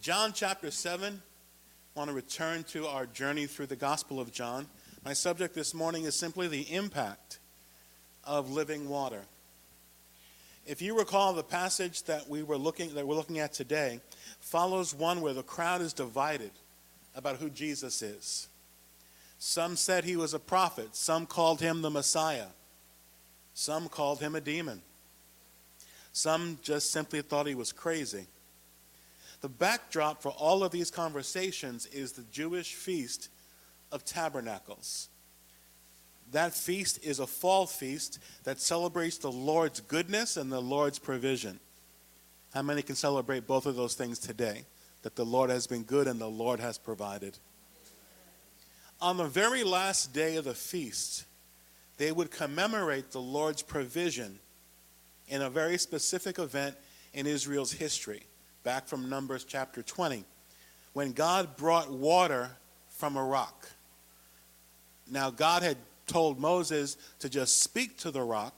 John chapter 7. I want to return to our journey through the Gospel of John. My subject this morning is simply the impact of living water. If you recall, the passage that we're looking at today follows one where the crowd is divided about who Jesus is. Some said he was a prophet. Some called him the Messiah. Some called him a demon. Some just simply thought he was crazy. The backdrop for all of these conversations is the Jewish Feast of Tabernacles. That feast is a fall feast that celebrates the Lord's goodness and the Lord's provision. How many can celebrate both of those things today? That the Lord has been good and the Lord has provided. On the very last day of the feast, they would commemorate the Lord's provision in a very specific event in Israel's history, back from Numbers chapter 20, when God brought water from a rock. Now, God had told Moses to just speak to the rock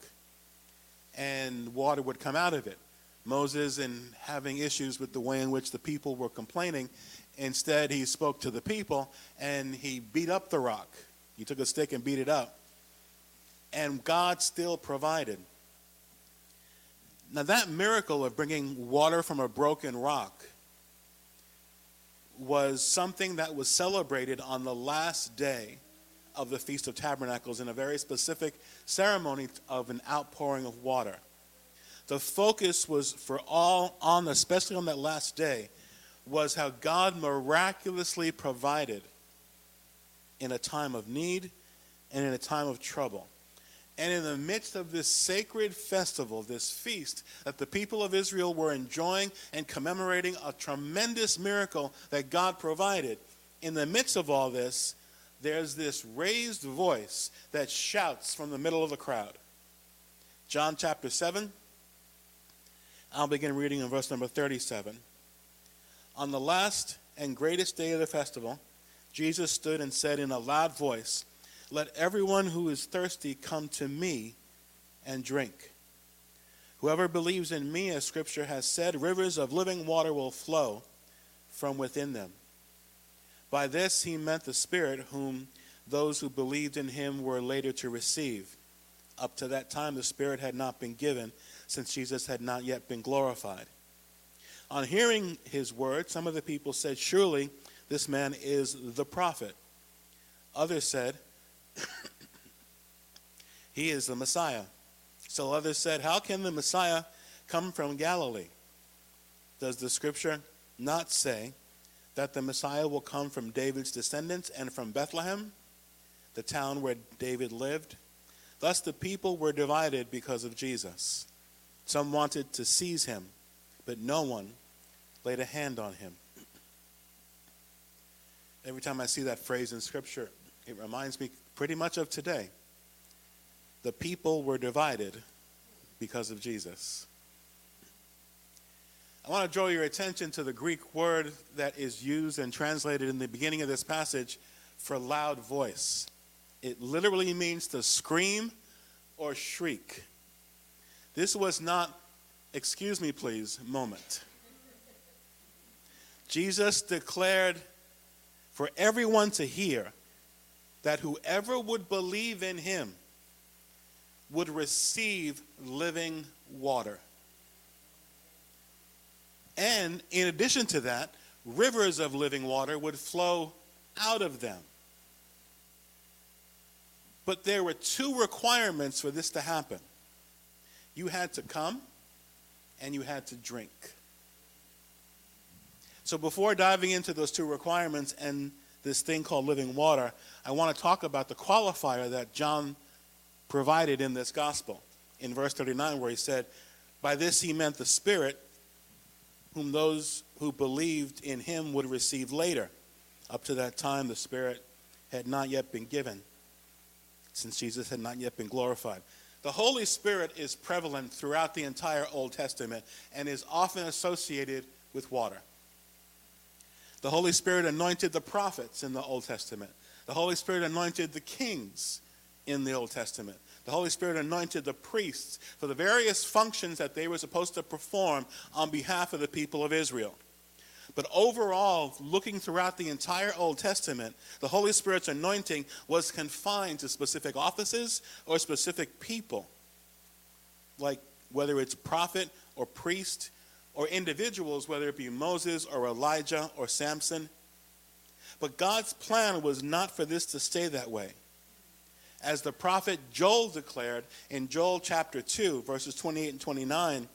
and water would come out of it. Moses, in having issues with the way in which the people were complaining, instead he spoke to the people and he beat up the rock. He took a stick and beat it up. And God still provided. Now, that miracle of bringing water from a broken rock was something that was celebrated on the last day of the Feast of Tabernacles in a very specific ceremony of an outpouring of water. The focus was for all on, especially on that last day, was how God miraculously provided in a time of need and in a time of trouble. And in the midst of this sacred festival, this feast that the people of Israel were enjoying and commemorating a tremendous miracle that God provided, in the midst of all this, there's this raised voice that shouts from the middle of the crowd. John chapter 7, I'll begin reading in verse number 37. On the last and greatest day of the festival, Jesus stood and said in a loud voice, "Let everyone who is thirsty come to me and drink. Whoever believes in me, as Scripture has said, rivers of living water will flow from within them." By this he meant the Spirit, whom those who believed in him were later to receive. Up to that time, the Spirit had not been given, since Jesus had not yet been glorified. On hearing his word, some of the people said, "Surely this man is the prophet." Others said, "He is the Messiah." So others said, "How can the Messiah come from Galilee? Does the Scripture not say that the Messiah will come from David's descendants and from Bethlehem, the town where David lived?" Thus the people were divided because of Jesus. Some wanted to seize him, but no one laid a hand on him. Every time I see that phrase in Scripture, it reminds me pretty much of today. The people were divided because of Jesus. I want to draw your attention to the Greek word that is used and translated in the beginning of this passage for loud voice. It literally means to scream or shriek. This was not, "Excuse me, please," moment. Jesus declared for everyone to hear that whoever would believe in him would receive living water. And in addition to that, rivers of living water would flow out of them. But there were two requirements for this to happen. You had to come and you had to drink. So before diving into those two requirements and this thing called living water, I want to talk about the qualifier that John provided in this gospel. In verse 39, where he said, "By this he meant the Spirit, whom those who believed in him would receive later. Up to that time, the Spirit had not yet been given, since Jesus had not yet been glorified." The Holy Spirit is prevalent throughout the entire Old Testament and is often associated with water. The Holy Spirit anointed the prophets in the Old Testament. The Holy Spirit anointed the kings in the Old Testament. The Holy Spirit anointed the priests for the various functions that they were supposed to perform on behalf of the people of Israel. But overall, looking throughout the entire Old Testament, the Holy Spirit's anointing was confined to specific offices or specific people. Like whether it's prophet or priest or individuals, whether it be Moses or Elijah or Samson. But God's plan was not for this to stay that way. As the prophet Joel declared in Joel chapter 2, verses 28 and 29,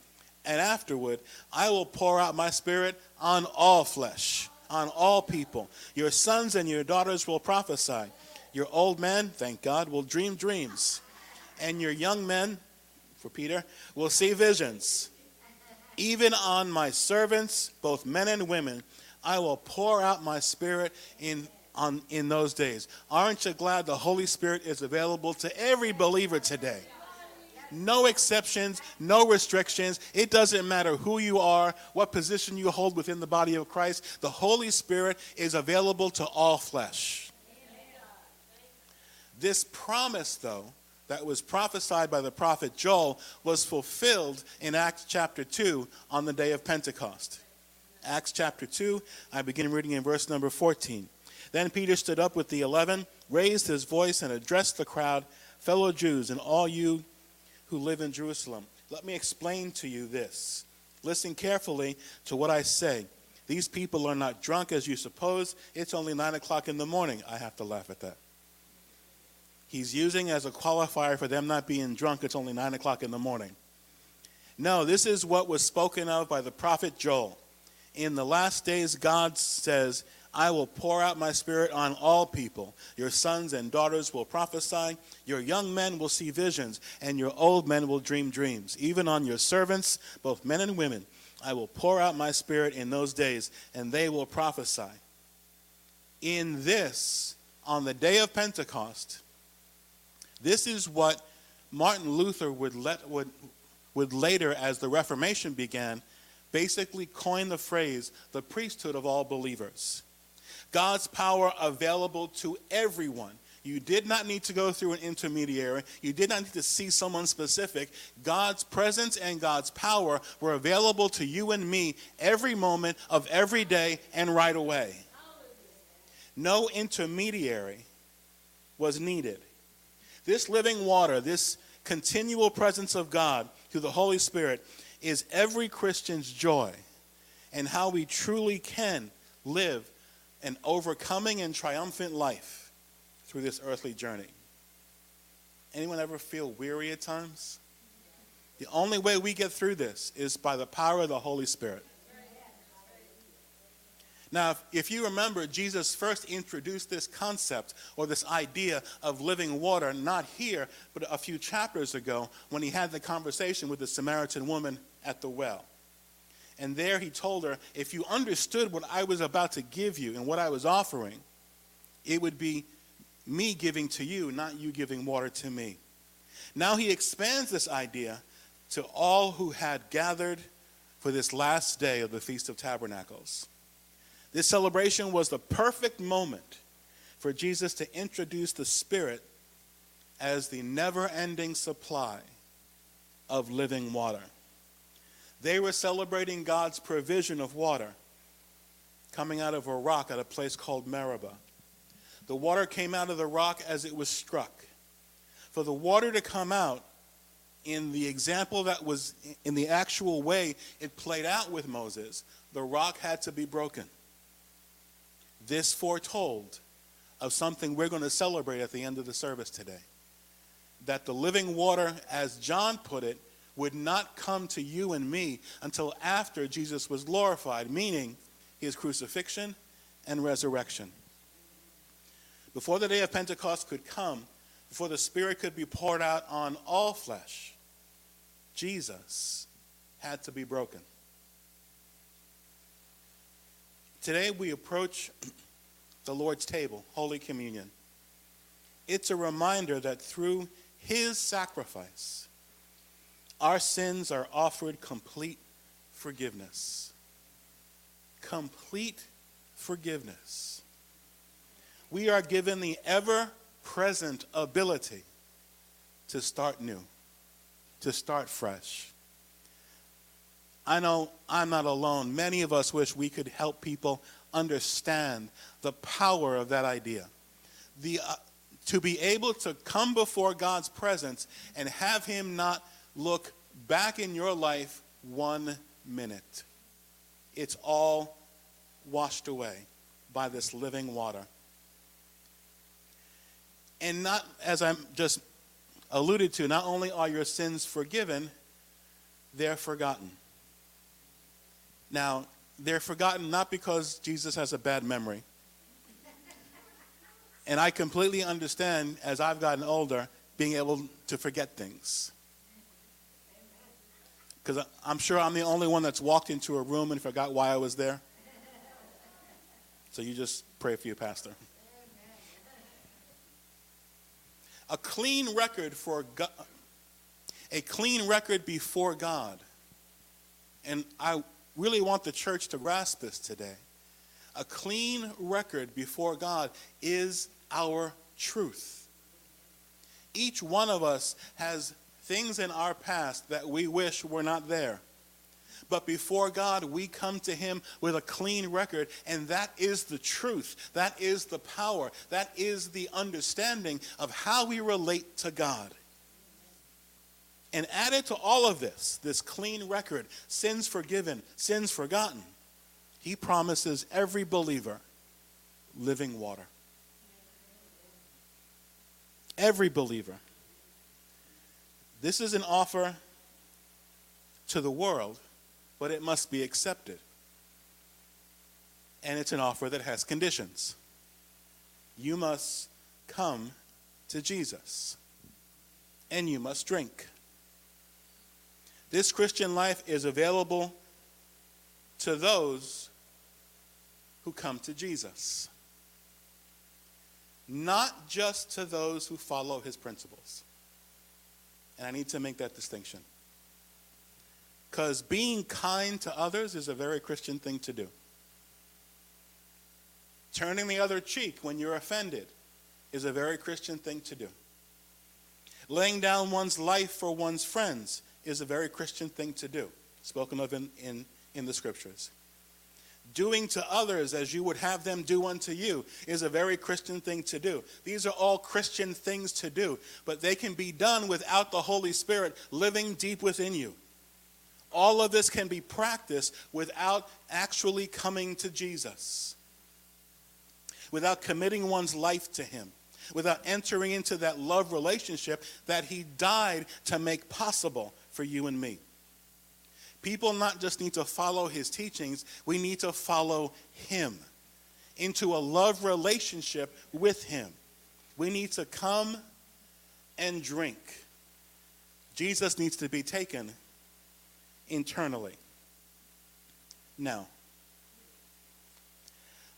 and afterward, I will pour out my spirit on all flesh, on all people. Your sons and your daughters will prophesy. Your old men, thank God, will dream dreams. And your young men, for Peter, will see visions. Even on my servants, both men and women, I will pour out my spirit in those days. Aren't you glad the Holy Spirit is available to every believer today? No exceptions, no restrictions. It doesn't matter who you are, what position you hold within the body of Christ. The Holy Spirit is available to all flesh. This promise, though, that was prophesied by the prophet Joel was fulfilled in Acts chapter 2 on the day of Pentecost. Acts chapter 2, I begin reading in verse number 14. Then Peter stood up with the 11, raised his voice, and addressed the crowd, fellow Jews, and all you who live in Jerusalem. Let me explain to you this. Listen carefully to what I say. These people are not drunk as you suppose. It's only 9 o'clock in the morning. I have to laugh at that. He's using as a qualifier for them not being drunk. It's only 9 o'clock in the morning. No, this is what was spoken of by the prophet Joel. In the last days, God says, I will pour out my spirit on all people. Your sons and daughters will prophesy. Your young men will see visions, and your old men will dream dreams. Even on your servants, both men and women, I will pour out my spirit in those days, and they will prophesy. In this, on the day of Pentecost, this is what Martin Luther would later, as the Reformation began, basically coin the phrase, the priesthood of all believers. God's power available to everyone. You did not need to go through an intermediary. You did not need to see someone specific. God's presence and God's power were available to you and me every moment of every day and right away. No intermediary was needed. This living water, this continual presence of God through the Holy Spirit is every Christian's joy, and how we truly can live an overcoming and triumphant life through this earthly journey. Anyone ever feel weary at times? The only way we get through this is by the power of the Holy Spirit. Now, if you remember, Jesus first introduced this concept or this idea of living water, not here, but a few chapters ago when he had the conversation with the Samaritan woman at the well. And there he told her, if you understood what I was about to give you and what I was offering, it would be me giving to you, not you giving water to me. Now he expands this idea to all who had gathered for this last day of the Feast of Tabernacles. This celebration was the perfect moment for Jesus to introduce the Spirit as the never-ending supply of living water. They were celebrating God's provision of water coming out of a rock at a place called Meribah. The water came out of the rock as it was struck. For the water to come out in the example that was in the actual way it played out with Moses, the rock had to be broken. This foretold of something we're going to celebrate at the end of the service today. That the living water, as John put it, would not come to you and me until after Jesus was glorified, meaning his crucifixion and resurrection. Before the day of Pentecost could come, before the Spirit could be poured out on all flesh, Jesus had to be broken. Today we approach the Lord's table, Holy Communion. It's a reminder that through his sacrifice, our sins are offered complete forgiveness. Complete forgiveness. We are given the ever-present ability to start new, to start fresh. I know I'm not alone. Many of us wish we could help people understand the power of that idea. To be able to come before God's presence and have him not look back in your life 1 minute. It's all washed away by this living water. And not, as I just alluded to, not only are your sins forgiven, they're forgotten. Now, they're forgotten not because Jesus has a bad memory. And I completely understand, as I've gotten older, being able to forget things. Because I'm sure I'm the only one that's walked into a room and forgot why I was there. So you just pray for your pastor. A clean record before God. And I really want the church to grasp this today. A clean record before God is our truth. Each one of us has things in our past that we wish were not there. But before God, we come to him with a clean record, and that is the truth. That is the power. That is the understanding of how we relate to God. And added to all of this, this clean record, sins forgiven, sins forgotten, he promises every believer living water. Every believer. This is an offer to the world, but it must be accepted. And it's an offer that has conditions. You must come to Jesus, and you must drink. This Christian life is available to those who come to Jesus, not just to those who follow his principles. And I need to make that distinction. Because being kind to others is a very Christian thing to do. Turning the other cheek when you're offended is a very Christian thing to do. Laying down one's life for one's friends is a very Christian thing to do, spoken of in the scriptures. Doing to others as you would have them do unto you is a very Christian thing to do. These are all Christian things to do, but they can be done without the Holy Spirit living deep within you. All of this can be practiced without actually coming to Jesus, without committing one's life to him, without entering into that love relationship that he died to make possible for you and me. People not just need to follow his teachings, we need to follow him into a love relationship with him. We need to come and drink. Jesus needs to be taken internally. Now,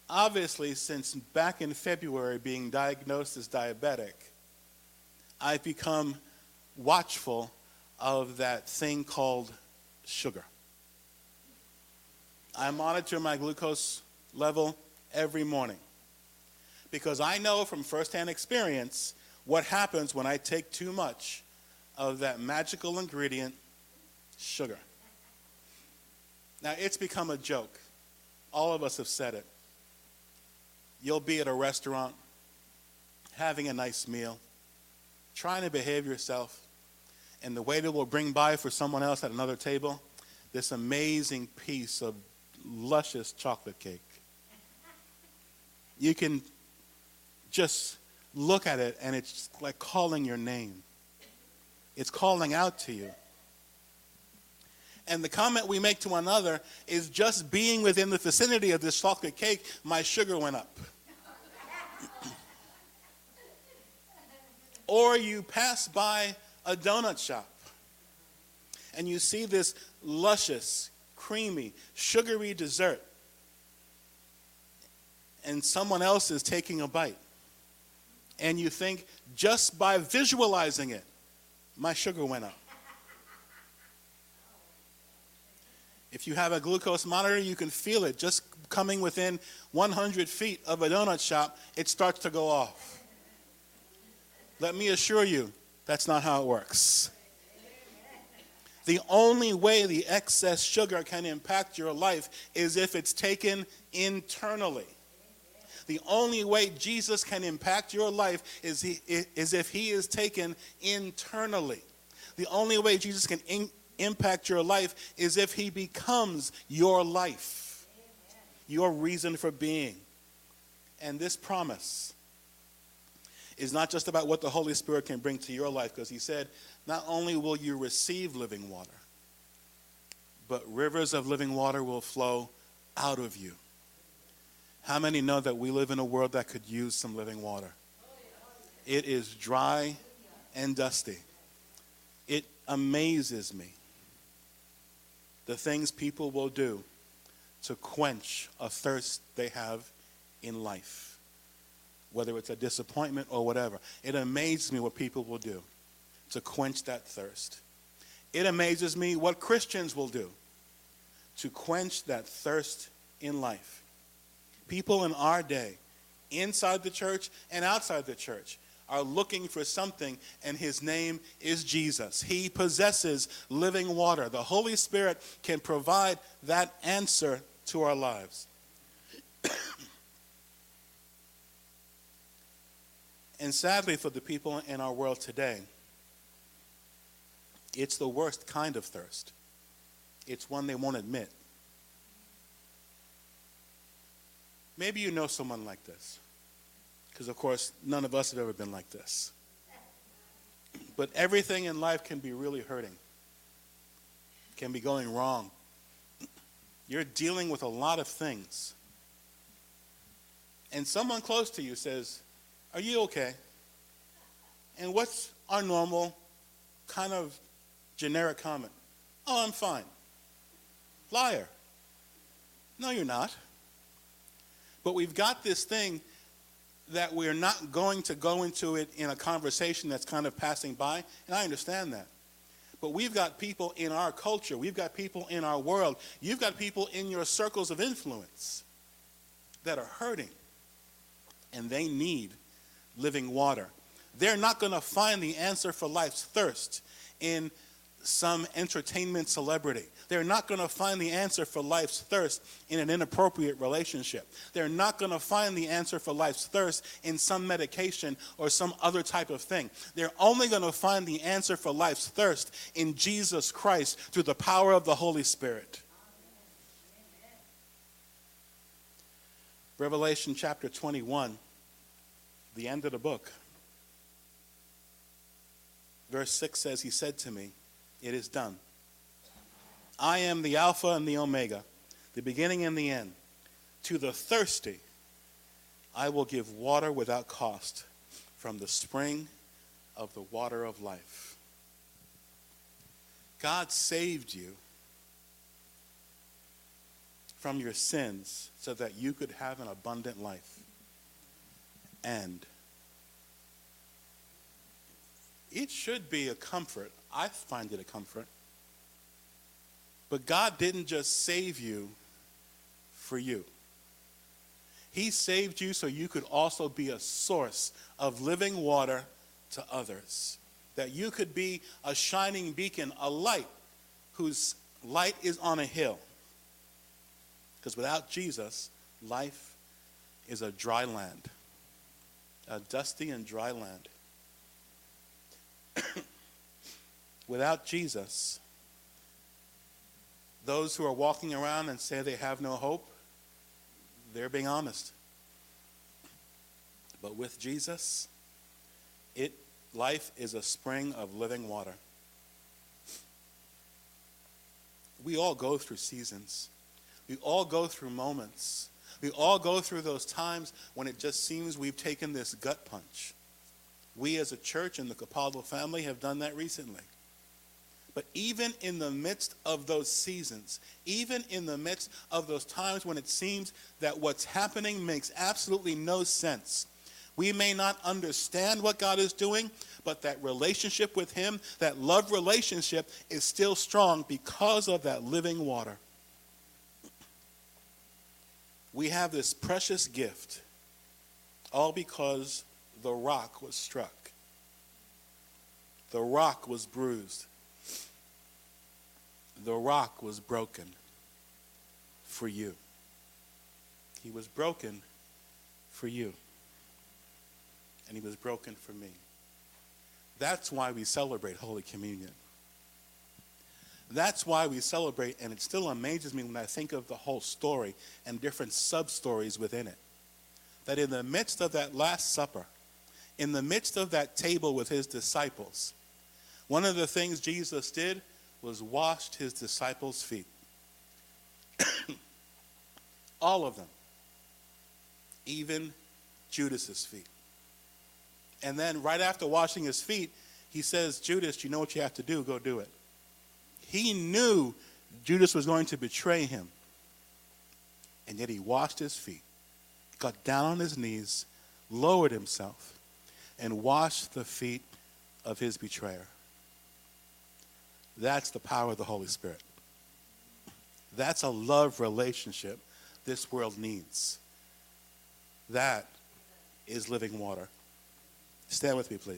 obviously, since back in February being diagnosed as diabetic, I've become watchful of that thing called sugar. I monitor my glucose level every morning because I know from firsthand experience what happens when I take too much of that magical ingredient, sugar. Now, it's become a joke. All of us have said it. You'll be at a restaurant, having a nice meal, trying to behave yourself, and the waiter will bring by for someone else at another table this amazing piece of luscious chocolate cake. You can just look at it, and it's like calling your name. It's calling out to you. And the comment we make to one another is just being within the vicinity of this chocolate cake, my sugar went up. Or you pass by a donut shop and you see this luscious, creamy, sugary dessert and someone else is taking a bite. And you think just by visualizing it, my sugar went up. If you have a glucose monitor, you can feel it. Just coming within 100 feet of a donut shop, it starts to go off. Let me assure you, that's not how it works. The only way the excess sugar can impact your life is if it's taken internally. The only way Jesus can impact your life is if he is taken internally. The only way Jesus can impact your life is if he becomes your life, your reason for being. And this promise is not just about what the Holy Spirit can bring to your life, because he said, not only will you receive living water, but rivers of living water will flow out of you. How many know that we live in a world that could use some living water? It is dry and dusty. It amazes me the things people will do to quench a thirst they have in life, whether it's a disappointment or whatever. It amazes me what people will do to quench that thirst. It amazes me what Christians will do to quench that thirst in life. People in our day, inside the church and outside the church, are looking for something, and his name is Jesus. He possesses living water. The Holy Spirit can provide that answer to our lives. And sadly, for the people in our world today, it's the worst kind of thirst. It's one they won't admit. Maybe you know someone like this, because, of course, none of us have ever been like this. But everything in life can be really hurting, can be going wrong. You're dealing with a lot of things. And someone close to you says, "Are you okay?" And what's our normal kind of generic comment? "Oh, I'm fine." Liar. No, you're not. But we've got this thing that we're not going to go into it in a conversation that's kind of passing by, and I understand that. But we've got people in our culture. We've got people in our world. You've got people in your circles of influence that are hurting, and they need living water. They're not going to find the answer for life's thirst in some entertainment celebrity. They're not going to find the answer for life's thirst in an inappropriate relationship. They're not going to find the answer for life's thirst in some medication or some other type of thing. They're only going to find the answer for life's thirst in Jesus Christ through the power of the Holy Spirit. Amen. Revelation chapter 21, the end of the book. Verse 6 says, "He said to me, 'It is done. I am the Alpha and the Omega, the beginning and the end. To the thirsty, I will give water without cost from the spring of the water of life.'" God saved you from your sins so that you could have an abundant life. And it should be a comfort. I find it a comfort. But God didn't just save you for you. He saved you so you could also be a source of living water to others, that you could be a shining beacon, a light whose light is on a hill. Because without Jesus, life is a dry land, a dusty and dry land. Without Jesus, those who are walking around and say they have no hope, they're being honest. But with Jesus, life is a spring of living water. We all go through seasons. We all go through moments. We all go through those times when it just seems we've taken this gut punch. We as a church and the Capaldo family have done that recently. But even in the midst of those seasons, even in the midst of those times when it seems that what's happening makes absolutely no sense, we may not understand what God is doing, but that relationship with him, that love relationship, is still strong because of that living water. We have this precious gift, all because the rock was struck. The rock was bruised. The rock was broken for you. He was broken for you. And he was broken for me. That's why we celebrate Holy Communion. That's why we celebrate, and it still amazes me when I think of the whole story and different sub-stories within it. That in the midst of that Last Supper, in the midst of that table with his disciples, one of the things Jesus did was washed his disciples' feet. All of them. Even Judas's feet. And then right after washing his feet, he says, Judas, you know what you have to do? Go do it. He knew Judas was going to betray him. And yet he washed his feet, got down on his knees, lowered himself, and washed the feet of his betrayer. That's the power of the Holy Spirit. That's a love relationship this world needs. That is living water. Stand with me, please.